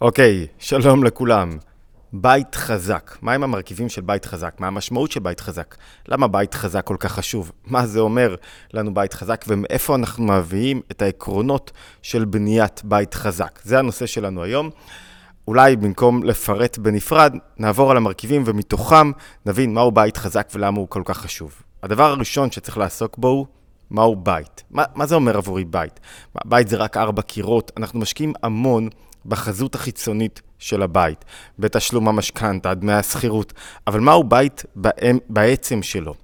אוקיי, שלום לכולם. בית חזק. מהם המרכיבים של בית חזק? מה המשמעות של בית חזק? למה בית חזק כל כך חשוב? מה זה אומר לנו בית חזק? ומאיפה אנחנו מביאים את העקרונות של בניית בית חזק? זה הנושא שלנו היום. אולי במקום לפרט בנפרד, נעבור על המרכיבים ומתוכם נבין מהו בית חזק ולמה הוא כל כך חשוב. הדבר הראשון שצריך לעסוק בו הוא מהו בית. מה זה אומר עבורי בית? בית זה רק 4 קירות. אנחנו משקיעים המון בחזות החיצונית של הבית, בתשלום המשכנתא, דמי השכירות, אבל מהו בית בעצם שלו?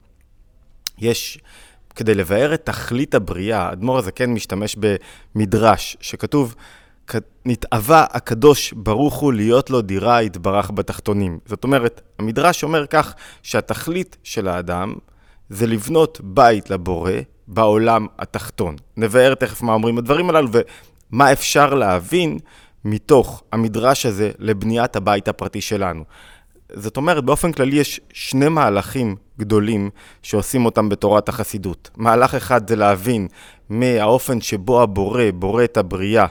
יש, כדי לבאר את תכלית הבריאה, האדמו"ר הזקן משתמש במדרש שכתוב, נתאווה הקדוש ברוך הוא להיות לו דירה יתברך בתחתונים. זאת אומרת, המדרש אומר כך שהתכלית של האדם זה לבנות בית לבורא בעולם התחתון. נבאר תכף מה אומרים הדברים הללו ומה אפשר להבין מתוך המדרש הזה לבניית הבית הפרטי שלנו. זאת אומרת, באופן כללי יש 2 מהלכים גדולים שעושים אותם בתורת החסידות. מהלך אחד זה להבין מהאופן שבו הבורא בורא את הבריאה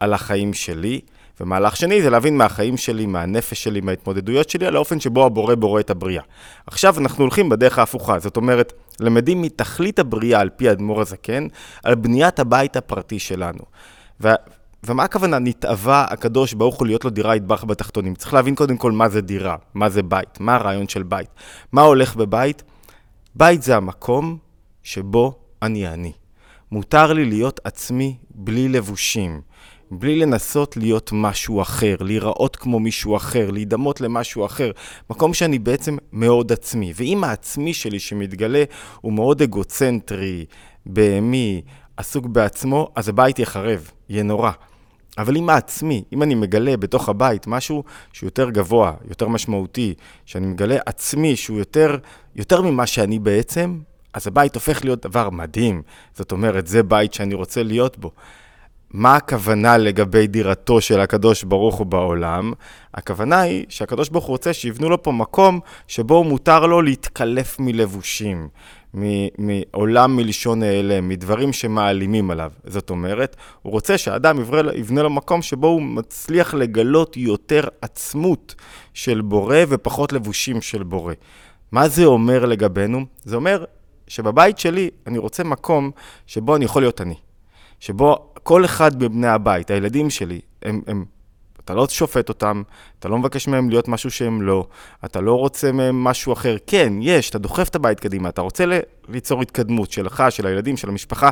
על החיים שלי, ומהלך שני זה להבין מהחיים שלי, מהנפש שלי, מההתמודדויות שלי, על האופן שבו הבורא בורא את הבריאה. עכשיו אנחנו הולכים בדרך ההפוכה, זאת אומרת, למדים מתכלית הבריאה על פי האדמו"ר הזקן, על בניית הבית הפרטי שלנו. ומה הכוונה? נתאווה הקדוש ברוך הוא להיות לו דירה יתברך בתחתונים. צריך להבין קודם כל מה זה דירה, מה זה בית, מה הרעיון של בית. מה הולך בבית? בית זה המקום שבו אני. מותר לי להיות עצמי בלי לבושים, בלי לנסות להיות משהו אחר, להיראות כמו מישהו אחר, להידמות למשהו אחר. מקום שאני בעצם מאוד עצמי. ואם העצמי שלי שמתגלה הוא מאוד אגוצנטרי, בהמי, עסוק בעצמו, אז הבית יחרב, יהיה נורא. אבל אם העצמי, אם אני מגלה בתוך הבית משהו שהוא יותר גבוה, יותר משמעותי, שאני מגלה עצמי שהוא יותר ממה שאני בעצם, אז הבית הופך להיות דבר מדהים. זאת אומרת, זה בית שאני רוצה להיות בו. מה הכוונה לגבי דירתו של הקדוש ברוך הוא בעולם? הכוונה היא שהקדוש ברוך הוא רוצה שיבנו לו פה מקום שבו מותר לו להתקלף מלבושים, מעולם מלשון העלם, מדברים שמעלימים עליו. זאת אומרת, הוא רוצה שהאדם יבנה לו מקום שבו הוא מצליח לגלות יותר עצמות של בורא ופחות לבושים של בורא. מה זה אומר לגבינו? זה אומר שבבית שלי אני רוצה מקום שבו אני יכול להיות אני. שבו כל אחד בבני הבית, הילדים שלי, הם אתה לא שופט אותם, אתה לא מבקש מהם להיות משהו שהם לא, אתה לא רוצה מהם משהו אחר. כן, יש, אתה דוחף את הבית קדימה, אתה רוצה ליצור התקדמות שלך, של הילדים, של המשפחה,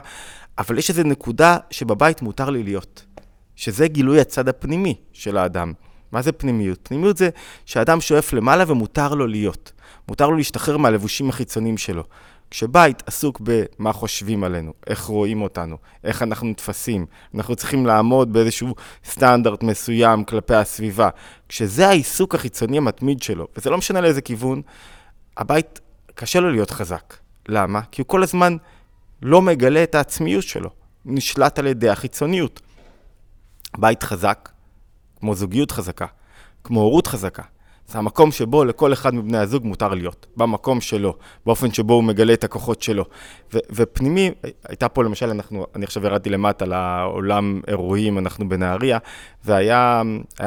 אבל יש איזו נקודה שבבית מותר לי להיות, שזה גילוי הצד הפנימי של האדם. מה זה פנימיות? פנימיות זה שהאדם שואף למעלה ומותר לו להיות, מותר לו להשתחרר מהלבושים החיצוניים שלו. כשבית עסוק במה חושבים עלינו, איך רואים אותנו, איך אנחנו נתפסים, אנחנו צריכים לעמוד באיזשהו סטנדרט מסוים כלפי הסביבה. כשזה העיסוק החיצוני המתמיד שלו, וזה לא משנה לאיזה כיוון, הבית קשה לו להיות חזק. למה? כי הוא כל הזמן לא מגלה את העצמיות שלו, נשלט על ידי החיצוניות. בית חזק, כמו זוגיות חזקה, כמו הורות חזקה. זה המקום שבו לכל אחד מבני הזוג מותר להיות, במקום שלו, באופן שבו הוא מגלה את הכוחות שלו. ופנימי, הייתה פה למשל, אני עכשיו ירדתי למטה לעולם אירועים, אנחנו בנהריה, והיה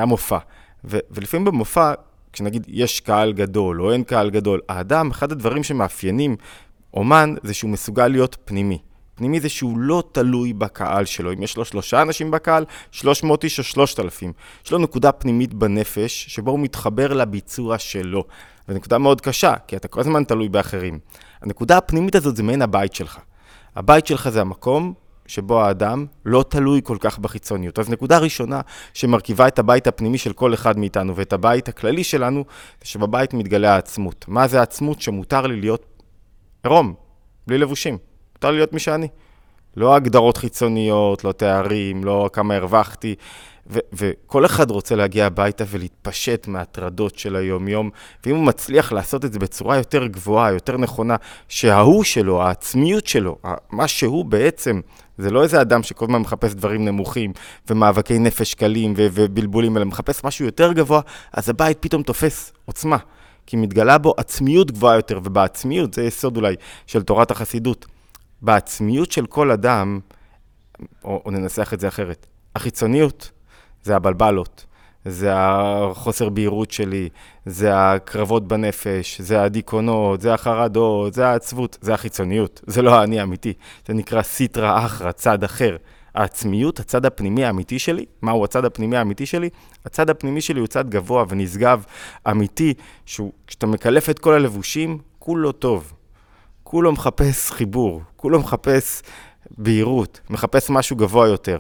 מופע. ולפעמים במופע, כשנגיד יש קהל גדול או אין קהל גדול, האדם, אחד הדברים שמאפיינים אומן, זה שהוא מסוגל להיות פנימי. פנימי זה שהוא לא תלוי בקהל שלו. אם יש לו 3 אנשים בקהל, 300 איש או 3,000. יש לו נקודה פנימית בנפש שבו הוא מתחבר לביצוע שלו. זו נקודה מאוד קשה, כי אתה כל הזמן תלוי באחרים. הנקודה הפנימית הזאת זה מעין הבית שלך. הבית שלך זה המקום שבו האדם לא תלוי כל כך בחיצוניות. אז נקודה ראשונה שמרכיבה את הבית הפנימי של כל אחד מאיתנו ואת הבית הכללי שלנו, שבבית מתגלה העצמות. מה זה העצמות? שמותר לי להיות עירום, בלי לבושים. מותר להיות מי שאני. לא הגדרות חיצוניות, לא תארים, לא כמה הרווחתי. וכל אחד רוצה להגיע הביתה ולהתפשט מהטרדות של היום-יום. ואם הוא מצליח לעשות את זה בצורה יותר גבוהה, יותר נכונה, שההוא שלו, העצמיות שלו, מה שהוא בעצם, זה לא איזה אדם שכל הזמן מחפש דברים נמוכים, ומאבקי נפש קלים ובלבולים, אלא מחפש משהו יותר גבוה, אז הבית פתאום תופס עוצמה. כי מתגלה בו עצמיות גבוהה יותר, ובעצמיות, זה יסוד אולי של תורת החסידות. בעצמיות של כל אדם, או ננסח את זה אחרת, החיצוניות זה הבלבלות, זה החוסר בהירות שלי, זה הקרבות בנפש, זה הדיכאונות, זה החרדות, זה העצבות, זה החיצוניות, זה לא האני האמיתי. זה נקרא סיטרא אחרא, צד אחר. העצמיות, הצד הפנימי האמיתי שלי, מהו הצד הפנימי האמיתי שלי? הצד הפנימי שלי הוא צד גבוה ונשגב, אמיתי, כשאתה מקלף את כל הלבושים, כולו טוב. כולו מחפש חיבור, כולו מחפש בהירות, מחפש משהו גבוה יותר.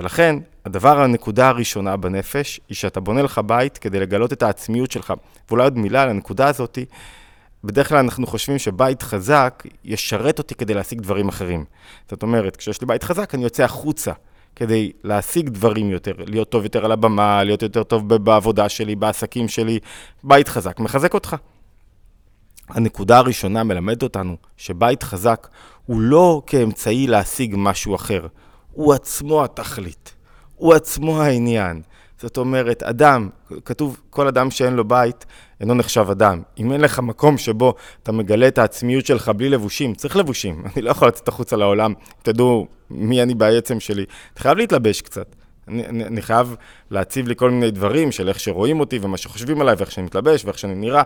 ולכן, הנקודה הראשונה בנפש, היא שאתה בונה לך בית כדי לגלות את העצמיות שלך. ואולי עוד מילה על הנקודה הזאת, בדרך כלל אנחנו חושבים שבית חזק ישרת אותי כדי להשיג דברים אחרים. זאת אומרת, כשיש לי בית חזק, אני יוצא החוצה כדי להשיג דברים יותר, להיות טוב יותר על הבמה, להיות יותר טוב בעבודה שלי, בעסקים שלי. בית חזק מחזק אותך. הנקודה הראשונה מלמדת אותנו שבית חזק הוא לא כאמצעי להשיג משהו אחר. הוא עצמו התכלית. הוא עצמו העניין. זאת אומרת, אדם, כתוב, כל אדם שאין לו בית, אינו נחשב אדם. אם אין לך מקום שבו אתה מגלה את העצמיות שלך בלי לבושים, צריך לבושים. אני לא יכול לצאת החוצה לעולם. תדעו מי אני בעצם שלי. אתה חייב להתלבש קצת. אני חייב להציב לי כל מיני דברים של איך שרואים אותי ומה שחושבים עליי ואיך שאני מתלבש ואיך שאני נראה.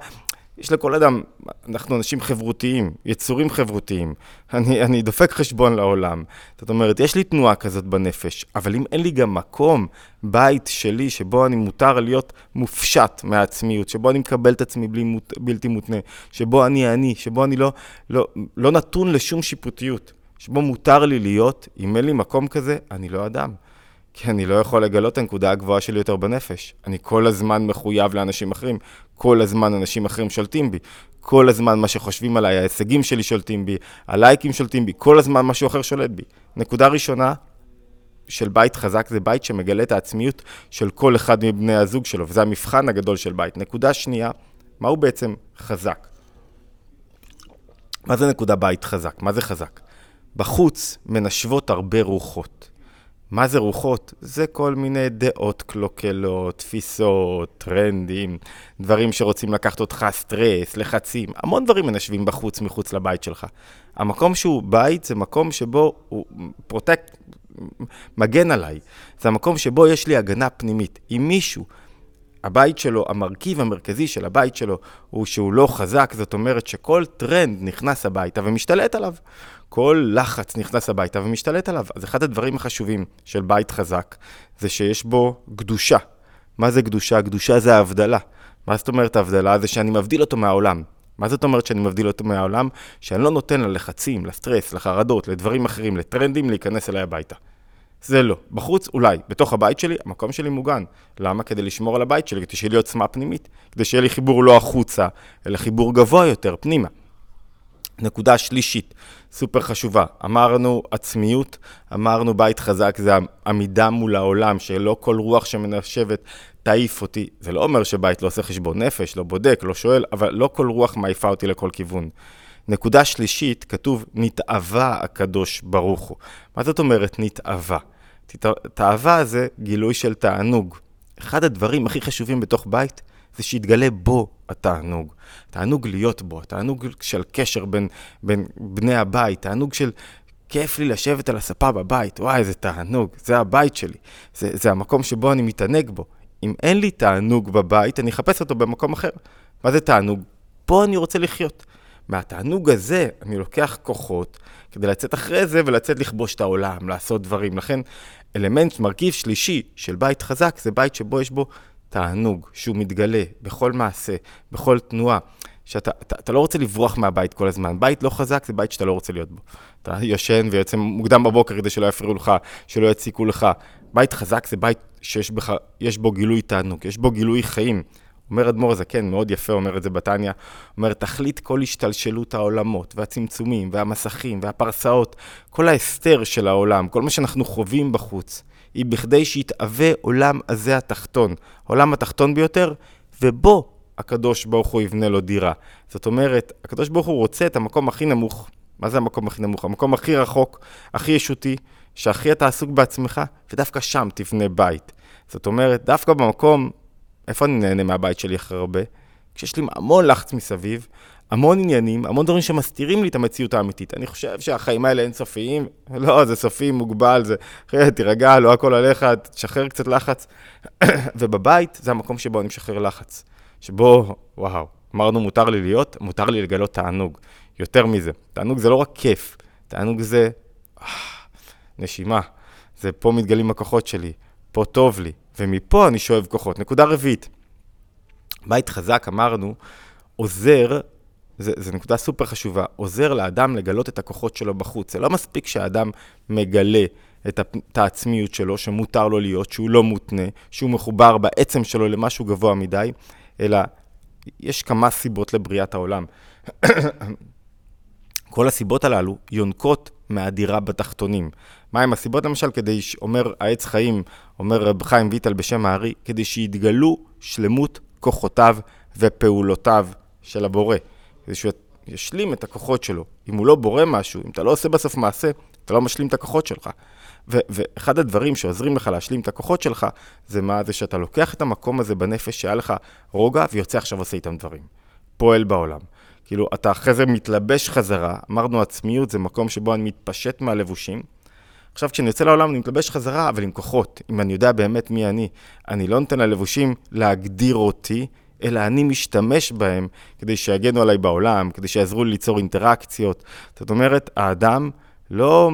יש לכל אדם, אנחנו אנשים חברותיים, יצורים חברותיים. אני דופק חשבון לעולם. זאת אומרת, יש לי תנועה כזאת בנפש, אבל אם אין לי גם מקום, בית שלי, שבו אני מותר להיות מופשט מהעצמיות, שבו אני מקבל את עצמי בלתי מותנה, שבו אני, שבו אני לא נתון לשום שיפוטיות, שבו מותר לי להיות, אם אין לי מקום כזה, אני לא אדם. כי אני לא יכול לגלות את הנקודה הגבוהה שלי יותר בנפש. אני כל הזמן מחויב לאנשים אחרים. כל הזמן אנשים אחרים שולטים בי. כל הזמן מה שחושבים עליי, ההישגים שלי שולטים בי, הלייקים שולטים בי, כל הזמן משהו אחר שולט בי. נקודה ראשונה של בית חזק זה בית שמגלה את העצמיות של כל אחד מבני הזוג שלו, וזה המבחן הגדול של בית. נקודה שנייה, מהו בעצם חזק? מה זה נקודה בית חזק? מה זה חזק? בחוץ מנשבות הרבה רוחות. מה זה רוחות? זה כל מיני דעות קלוקלות, תפיסות, טרנדים, דברים שרוצים לקחת אותך, סטרס, לחצים, המון דברים מנשבים בחוץ, מחוץ לבית שלך. המקום שהוא בית זה מקום שבו הוא פרוטקט, מגן עליי. זה המקום שבו יש לי הגנה פנימית. אם מישהו, הבית שלו, המרכיב המרכזי של הבית שלו, הוא שהוא לא חזק, זאת אומרת שכל טרנד נכנס הביתה ומשתלט עליו. כל לחץ נכנס הביתה ומשתלט עליו. אז אחד הדברים החשובים של בית חזק, זה שיש בו קדושה. מה זה קדושה? קדושה זה ההבדלה. מה זאת אומרת ההבדלה? זה שאני מבדיל אותו מהעולם. מה זאת אומרת שאני מבדיל אותו מהעולם? שאני לא נותן ללחצים, לסטרס, לחרדות, לדברים אחרים, לטרנדים, להיכנס אליי הביתה. זה לא. בחוץ, אולי, בתוך הבית שלי, המקום שלי מוגן. למה? כדי לשמור על הבית שלי, כדי שיהיה לי עוצמה פנימית, כדי שיהיה לי חיבור לא החוצה, אלא חיבור גבוה יותר, פנימה. נקודה שלישית, סופר חשובה. אמרנו עצמיות, אמרנו בית חזק, זה עמידה מול העולם, שלא כל רוח שמנשבת תעיף אותי. זה לא אומר שבית לא עושה חשבון נפש, לא בודק, לא שואל, אבל לא כל רוח מעיפה אותי לכל כיוון. נקודה שלישית, כתוב, נתאווה הקדוש ברוך הוא. מה זאת אומרת נתאווה? תאווה זה גילוי של תענוג. אחד הדברים הכי חשובים בתוך בית, זה שיתגלה בו התענוג. תענוג להיות בו, תענוג של קשר בין בני הבית, תענוג של כיף לי לשבת על הספה בבית. וואי, זה תענוג, זה הבית שלי. זה המקום שבו אני מתענג בו. אם אין לי תענוג בבית, אני אחפש אותו במקום אחר. מה זה תענוג? פה אני רוצה לחיות. מהתענוג הזה אני לוקח כוחות כדי לצאת אחרי זה ולצאת לכבוש את העולם, לעשות דברים. לכן אלמנט מרכיב שלישי של בית חזק זה בית שבו יש בו תענוג, שהוא מתגלה בכל מעשה, בכל תנועה. שאתה לא רוצה לברוח מהבית כל הזמן. בית לא חזק זה בית שאתה לא רוצה להיות בו. אתה יושן ויוצא מוקדם בבוקר כדי שלא יפריעו לך, שלא יציקו לך. בית חזק זה בית שיש בו גילוי תענוג, יש בו גילוי חיים. אומר אדמו"ר הזקן, מאוד יפה, אומר את זה בתניא, אומר, תכלית כל השתלשלות העולמות, והצמצומים, והמסכים, והפרסאות, כל ההסתר של העולם, כל מה שאנחנו חווים בחוץ, היא בכדי שיתאווה עולם הזה התחתון, העולם התחתון ביותר, ובו הקדוש ברוך הוא יבנה לו דירה. זאת אומרת, הקדוש ברוך הוא רוצה את המקום הכי נמוך. מה זה המקום הכי נמוך? המקום הכי רחוק, הכי ישותי, שהכי אתה עסוק בעצמך, ודווקא שם תבנה בית. זאת אומרת, דווקא במקום איפה אני נהנה מהבית שלי אחרי הרבה? כשיש לי המון לחץ מסביב, המון עניינים, המון דברים שמסתירים לי את המציאות האמיתית. אני חושב שהחיים האלה אין סופיים. לא, זה סופי, מוגבל, זה... אחי, תירגע, לא הכל עליך, תשחרר קצת לחץ. ובבית זה המקום שבו אני משחרר לחץ. שבו, וואו, אמרנו, מותר לי להיות, מותר לי לגלות תענוג. יותר מזה. תענוג זה לא רק כיף. תענוג זה... נשימה. זה פה מתגלים הכוחות שלי. פה טוב לי. ומפה אני שואב כוחות. נקודה רביעית. בית חזק, אמרנו, עוזר... זה נקודה סופר חשובה, עוזר לאדם לגלות את הכוחות שלו בחוץ. זה לא מספיק שהאדם מגלה את העצמיות שלו, שמותר לו להיות, שהוא לא מותנה, שהוא מחובר בעצם שלו למשהו גבוה מדי, אלא יש כמה סיבות לבריאת העולם. כל הסיבות הללו יונקות מהדירה בתחתונים. מה עם הסיבות? למשל, כדי שאומר העץ חיים, אומר רב חיים ויטל בשם הארי, כדי שיתגלו שלמות כוחותיו ופעולותיו של הבורא. כדי שהוא ישלים את הכוחות שלו. אם הוא לא בורא משהו, אם אתה לא עושה בסוף מעשה, אתה לא משלים את הכוחות שלך. ואחד הדברים שעוזרים לך להשלים את הכוחות שלך, זה מה? זה שאתה לוקח את המקום הזה בנפש שהיה לך רוגע, ויוצא עכשיו ועושה איתם דברים. פועל בעולם. כאילו, אתה אחרי זה מתלבש חזרה, אמרנו עצמיות, זה מקום שבו אני מתפשט מהלבושים. עכשיו, כשאני יוצא לעולם, אני מתלבש חזרה, אבל עם כוחות. אם אני יודע באמת מי אני לא נותן ללבושים להגדיר אותי, אלא אני משתמש בהם כדי שיגנו עליי בעולם, כדי שיעזרו לי ליצור אינטראקציות. זאת אומרת, האדם לא...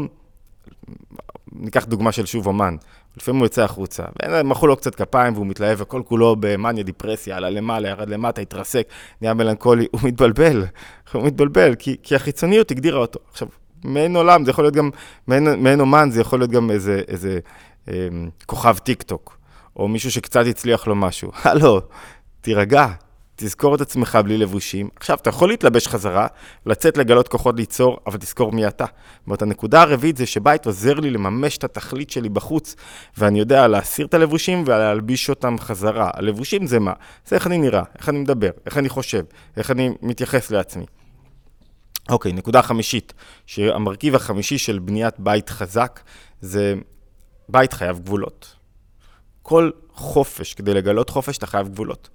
ניקח דוגמה של שוב אמן. לפעמים הוא יצא החוצה, ומחאו לו קצת כפיים והוא מתלהב, וכל כולו במאניה, דיפרסיה, עלה למעלה, ירד למטה, התרסק, נהיה מלנכולי, הוא מתבלבל. הוא מתבלבל, כי החיצוניות הגדירה אותו. עכשיו, מעין עולם, זה יכול להיות גם... מעין אומן, זה יכול להיות גם איזה כוכב טיק-טוק, או מישהו שקצת הצליח לו משהו. הלו, תירגע, תזכור את עצמך בלי לבושים. עכשיו, אתה יכול להתלבש חזרה, לצאת לגלות כוחות ליצור, אבל תזכור מי אתה. ואת הנקודה הרביעית זה שבית עוזר לי לממש את התכלית שלי בחוץ, ואני יודע להסיר את הלבושים ולהלביש אותם חזרה. הלבושים זה מה? זה איך אני נראה, איך אני מדבר, איך אני חושב, איך אני מתייחס לעצמי. אוקיי, נקודה חמישית, שהמרכיב החמישי של בניית בית חזק, זה בית חייב גבולות. כל חופש, כדי לגלות חופש, אתה חייב גבולות.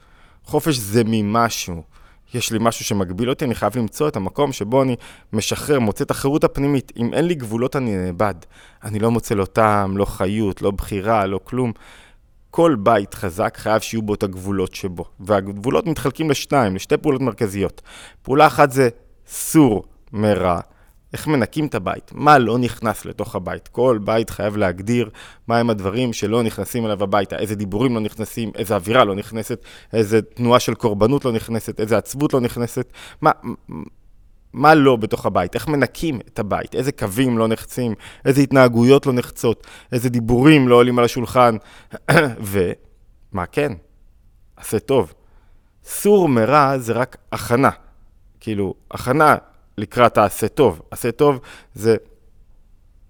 חופש זה ממשהו. יש לי משהו שמגביל אותי, אני חייב למצוא את המקום שבו אני משחרר, מוצא את החירות הפנימית. אם אין לי גבולות, אני נאבד. אני לא מוצא לו טעם, לא חיות, לא בחירה, לא כלום. כל בית חזק חייב שיהיו בו את הגבולות שבו. והגבולות מתחלקים לשניים, לשתי פעולות מרכזיות. פעולה אחת זה סור מרע. איך מנקים את הבית? מה לא נכנס לתוך הבית? כל בית חייב להגדיר מהם הדברים שלא נכנסים אליו הביתה. איזה דיבורים לא נכנסים, איזה אווירה לא נכנסת, איזה תנועה של קורבנות לא נכנסת, איזה עצבות לא נכנסת. מה לא בתוך הבית? איך מנקים את הבית? איזה קווים לא נחצים? איזה התנהגויות לא נחצות? איזה דיבורים לא עולים על השולחן? ומה כן? עשה טוב. סור מרע זה רק הכנה. כאילו, הכנה... לקראת העשה טוב. עשה טוב זה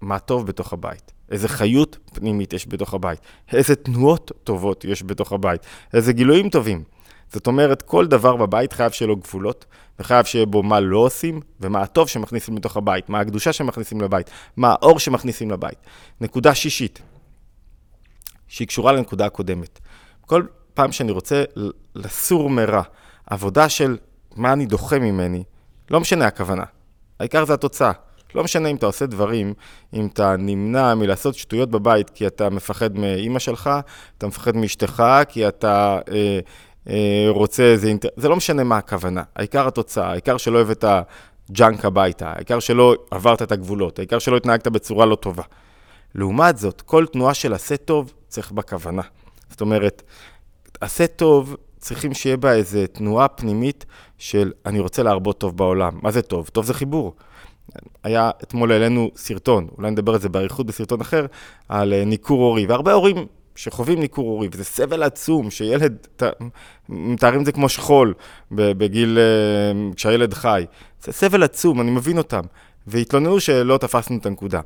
מה טוב בתוך הבית. איזה חיות פנימית יש בתוך הבית. איזה תנועות טובות יש בתוך הבית. איזה גילויים טובים. זאת אומרת, כל דבר בבית חייב שיהיה לו גבולות, וחייב שיהיה בו מה לא עושים, ומה הטוב שמכניסים בתוך הבית, מה הקדושה שמכניסים לבית, מה האור שמכניסים לבית. נקודה שישית, שהיא קשורה לנקודה הקודמת. כל פעם שאני רוצה לסור מרע, עבודה של מה אני דוחה ממני, לא משנה הכוונה, העיקר זה התוצאה. לא משנה אם אתה עושה דברים, אם אתה נמנע מלעשות שטויות בבית כי אתה מפחד מאמא שלך, אתה מפחד מאשתך, כי אתה רוצה... זה לא משנה מה הכוונה, העיקר התוצאה, העיקר שלא הבאת ג'אנק הביתה, העיקר שלא עברת את הגבולות, העיקר שלא התנהגת בצורה לא טובה. לעומת זאת, כל תנועה של עשה טוב צריך בכוונה. זאת אומרת, עשה טוב... צריכים שיהיה בה איזו תנועה פנימית של אני רוצה להרבות טוב בעולם. מה זה טוב? טוב זה חיבור. היה אתמול אלינו סרטון, אולי נדבר על זה בעריכות בסרטון אחר, על ניקור הורי. והרבה הורים שחווים ניקור הורי, וזה סבל עצום, שילד, מתארים זה כמו שכול בגיל, כשהילד חי. זה סבל עצום, אני מבין אותם. והתלוננו שלא תפסנו את הנקודה.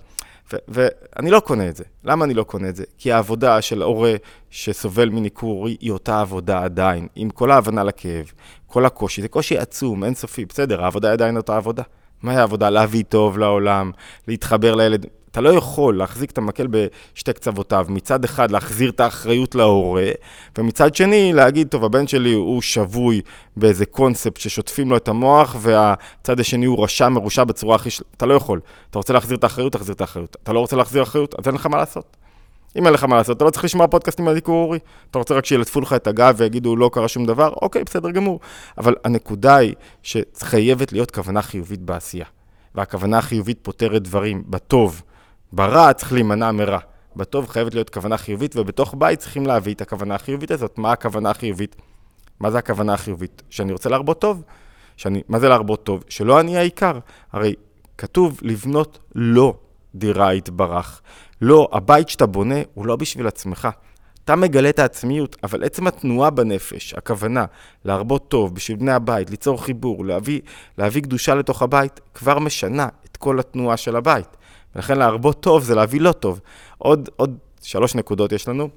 ואני לא קונה את זה. למה אני לא קונה את זה? כי העבודה של הורה שסובל מניכור הורי היא אותה עבודה עדיין, עם כל ההבנה לכאב, כל הקושי. זה קושי עצום, אינסופי. בסדר, העבודה עדיין אותה עבודה. מה היא העבודה? להביא טוב לעולם, להתחבר לילד. אתה לא יכול להחזיק את המקל בשתי קצוותיו, מצד אחד להחזיר את האחריות להורה, ומצד שני להגיד, טוב, הבן שלי הוא שבוי באיזה קונספט ששוטפים לו את המוח, והצד השני הוא רשע מרושע בצורה הכי... אתה לא יכול. אתה רוצה להחזיר את האחריות, תחזיר את האחריות. אתה לא רוצה להחזיר אחריות, אז אין לך מה לעשות. אם אין לך מה לעשות, אתה לא צריך לשמוע פודקאסטים על דיקור אורי. אתה רוצה רק שילטפו לך את הגב ויגידו, לא קרה שום דבר, אוקיי, בסדר גמור. אבל הנקודה היא שחייבת להיות כוונה חיובית בעשייה. והכוונה החיובית פותרת דברים. בטוב, ברע צריך להימנע מרע. בטוב חייבת להיות כוונה חיובית, ובתוך בית צריכים להביא את הכוונה החיובית הזאת. מה הכוונה החיובית? מה זה הכוונה החיובית? שאני רוצה להרבות טוב? מה זה להרבות טוב? שלא אני העיקר. הרי כתוב לבנות לא דירה התברך. לא, הבית שאתה בונה הוא לא בשביל עצמך. אתה מגלה את העצמיות, אבל עצם התנועה בנפש, הכוונה להרבות טוב בשביל בני הבית, ליצור חיבור, להביא קדושה לתוך הבית, כבר משנה את כל התנועה של הבית. ולכן להרבות טוב זה להביא לא טוב. עוד 3 נקודות יש לנו.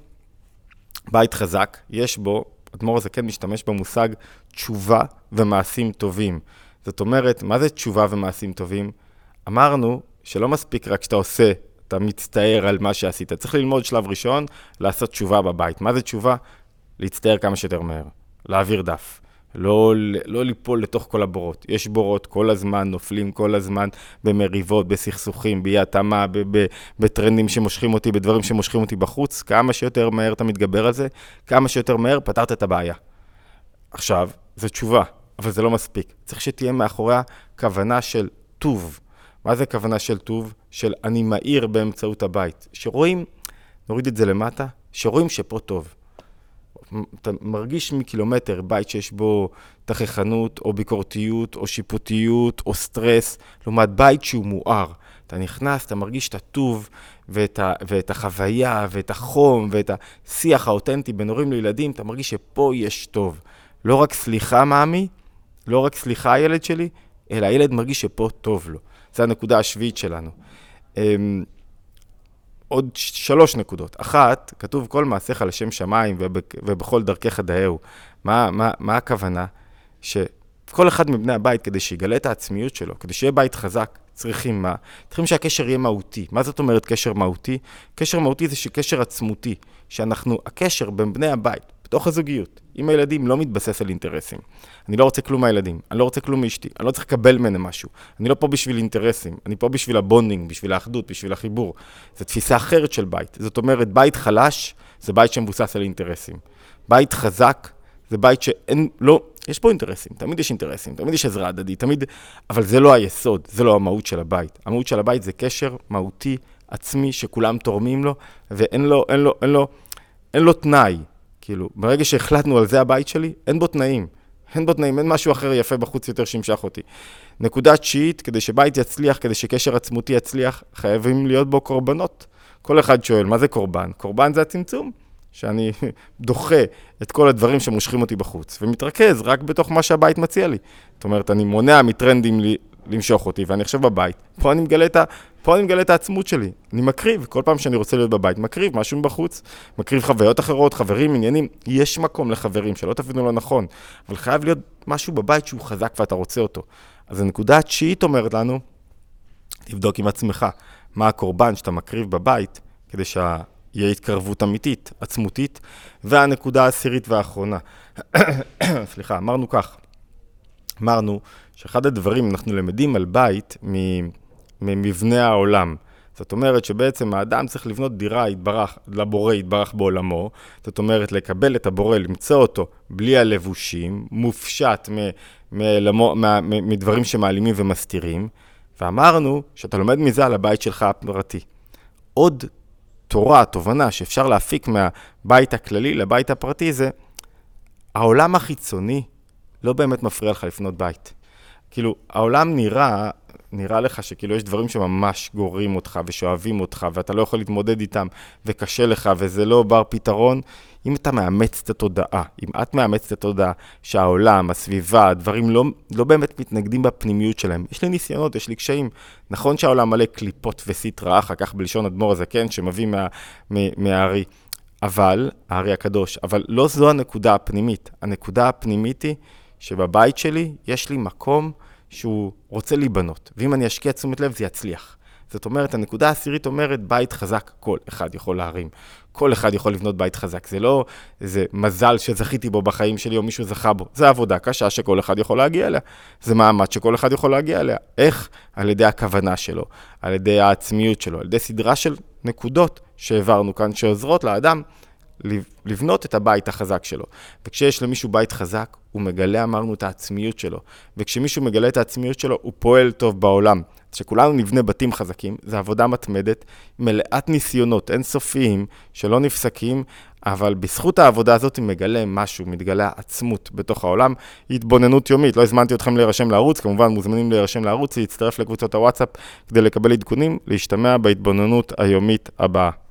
בית חזק, יש בו, אדמור הזה כן משתמש במושג תשובה ומעשים טובים. זאת אומרת, מה זה תשובה ומעשים טובים? אמרנו שלא מספיק רק שאתה עושה, אתה מצטער על מה שעשית. צריך ללמוד שלב ראשון, לעשות תשובה בבית. מה זה תשובה? להצטער כמה שיותר מהר. להעביר דף. לא ליפול לתוך כל הבורות. יש בורות כל הזמן, נופלים כל הזמן במריבות, בסכסוכים, בהתאמה, בטרנדים שמושכים אותי, בדברים שמושכים אותי בחוץ. כמה שיותר מהר אתה מתגבר על זה, כמה שיותר מהר פתרת את הבעיה. עכשיו, זו תשובה, אבל זה לא מספיק. צריך שתהיה מאחוריה כוונה של טוב. מה זה הכוונה של טוב? של אני מאיר באמצעות הבית. שרואים, נוריד את זה למטה, שרואים שפה טוב. אתה מרגיש מקילומטר בית שיש בו תכחנות, או ביקורתיות, או שיפוטיות, או סטרס, לעומת בית שהוא מואר. אתה נכנס, אתה מרגיש את הטוב, ואת החוויה, ואת החום, ואת השיח האותנטי בין הורים לילדים, אתה מרגיש שפה יש טוב. לא רק סליחה, מאמי, לא רק סליחה הילד שלי, אלא הילד מרגיש שפה טוב לו. זו הנקודה השביעית שלנו. עוד 3 נקודות. 1, כתוב כל מעשיך לשם שמיים ובכל דרכך דאהו. מה הכוונה? שכל אחד מבני הבית, כדי שיגלה את העצמיות שלו, כדי שיהיה בית חזק, צריכים מה? צריכים שהקשר יהיה מהותי. מה זאת אומרת קשר מהותי? קשר מהותי זה שקשר עצמותי, שאנחנו, הקשר בין בני הבית, בתוך הזוגיות, עם הילדים לא מתבסס על אינטרסים. אני לא רוצה כלום מהילדים, אני לא רוצה כלום מאשתי, אני לא צריך לקבל מהם משהו. אני לא פה בשביל אינטרסים, אני פה בשביל הבונדינג, בשביל האחדות, בשביל החיבור. זו תפיסה אחרת של בית. זאת אומרת, בית חלש זה בית שמבוסס על אינטרסים. בית חזק זה בית שאין, לא, יש פה אינטרסים, תמיד יש אינטרסים, תמיד יש עזרה הדדית, תמיד, אבל זה לא היסוד, זה לא המהות של הבית. המהות של הבית זה קשר מהותי, עצמי, שכולם תורמים לו, ואין לו, אין לו תנאי. כאילו, ברגע שהחלטנו על זה הבית שלי, אין בו תנאים. אין משהו אחר יפה בחוץ יותר שימשך אותי. נקודה 9, כדי שבית יצליח, כדי שקשר עצמותי יצליח, חייבים להיות בו קורבנות. כל אחד שואל, מה זה קורבן? קורבן זה הצמצום, שאני דוחה את כל הדברים שמושכים אותי בחוץ, ומתרכז רק בתוך מה שהבית מציע לי. זאת אומרת, אני מונע מטרנדים למשוך אותי, ואני חושב בבית. פה אני מגלה את ה... פה אני מגלה את העצמות שלי, אני מקריב, כל פעם שאני רוצה להיות בבית, מקריב משהו מבחוץ, מקריב חוויות אחרות, חברים, עניינים, יש מקום לחברים, שלא תבינו לא נכון, אבל חייב להיות משהו בבית שהוא חזק ואתה רוצה אותו. אז הנקודה התשיעית אומרת לנו, תבדוק עם עצמך, מה הקורבן שאתה מקריב בבית, כדי שיהיה התקרבות אמיתית, עצמותית, והנקודה העשירית והאחרונה. סליחה, אמרנו כך, אמרנו שאחד הדברים אנחנו למדים על בית ממבנה העולם. זאת אומרת שבעצם האדם צריך לבנות דירה יתברך, לבורא יתברך בעולמו. זאת אומרת לקבל את הבורא, למצוא אותו בלי הלבושים, מופשט מדברים שמעלימים ומסתירים. ואמרנו שאתה לומד מזה על הבית שלך הפרטי. עוד תורה, תובנה שאפשר להפיק מהבית הכללי לבית הפרטי זה, העולם החיצוני לא באמת מפריע לך לפנות בית. כאילו, העולם נראה לך שכאילו יש דברים שממש גוררים אותך ושואבים אותך ואתה לא יכול להתמודד איתם וקשה לך וזה לא בר פתרון. אם אתה מאמץ את התודעה, אם את מאמץ את התודעה שהעולם, הסביבה, הדברים לא באמת מתנגדים בפנימיות שלהם. יש לי ניסיונות, יש לי קשיים. נכון שהעולם מלא קליפות וסית רעה, אחר כך בלשון אדמור הזקן שמביא מהארי. אבל, הארי הקדוש, אבל לא זו הנקודה הפנימית. הנקודה הפנימית היא שבבית שלי יש לי מקום שהוא רוצה להיבנות, ואם אני אשקיע תשומת לב זה יצליח. זאת אומרת, הנקודה העשירית אומרת, בית חזק, כל אחד יכול להרים. כל אחד יכול לבנות בית חזק. זה לא איזה מזל שזכיתי בו בחיים שלי, או מישהו זכה בו. זה עבודה קשה שכל אחד יכול להגיע אליה. זה מעמד שכל אחד יכול להגיע אליה. איך? על ידי הכוונה שלו, על ידי העצמיות שלו, על ידי סדרה של נקודות שהעברנו כאן, שעוזרות לאדם לבנות את הבית החזק שלו. וכשיש למישהו בית חזק, הוא מגלה, אמרנו, את העצמיות שלו. וכשמישהו מגלה את העצמיות שלו, הוא פועל טוב בעולם. כשכולנו נבנה בתים חזקים, זו עבודה מתמדת, מלאת ניסיונות, אינסופיים, שלא נפסקים, אבל בזכות העבודה הזאת היא מגלה משהו, מתגלה עצמות בתוך העולם, התבוננות יומית. לא הזמנתי אתכם להירשם לערוץ, כמובן מוזמנים להירשם לערוץ, להצטרף לקבוצות הוואטסאפ כדי לקבל עדכונים, להשתמע בהתבוננות היומית הבאה.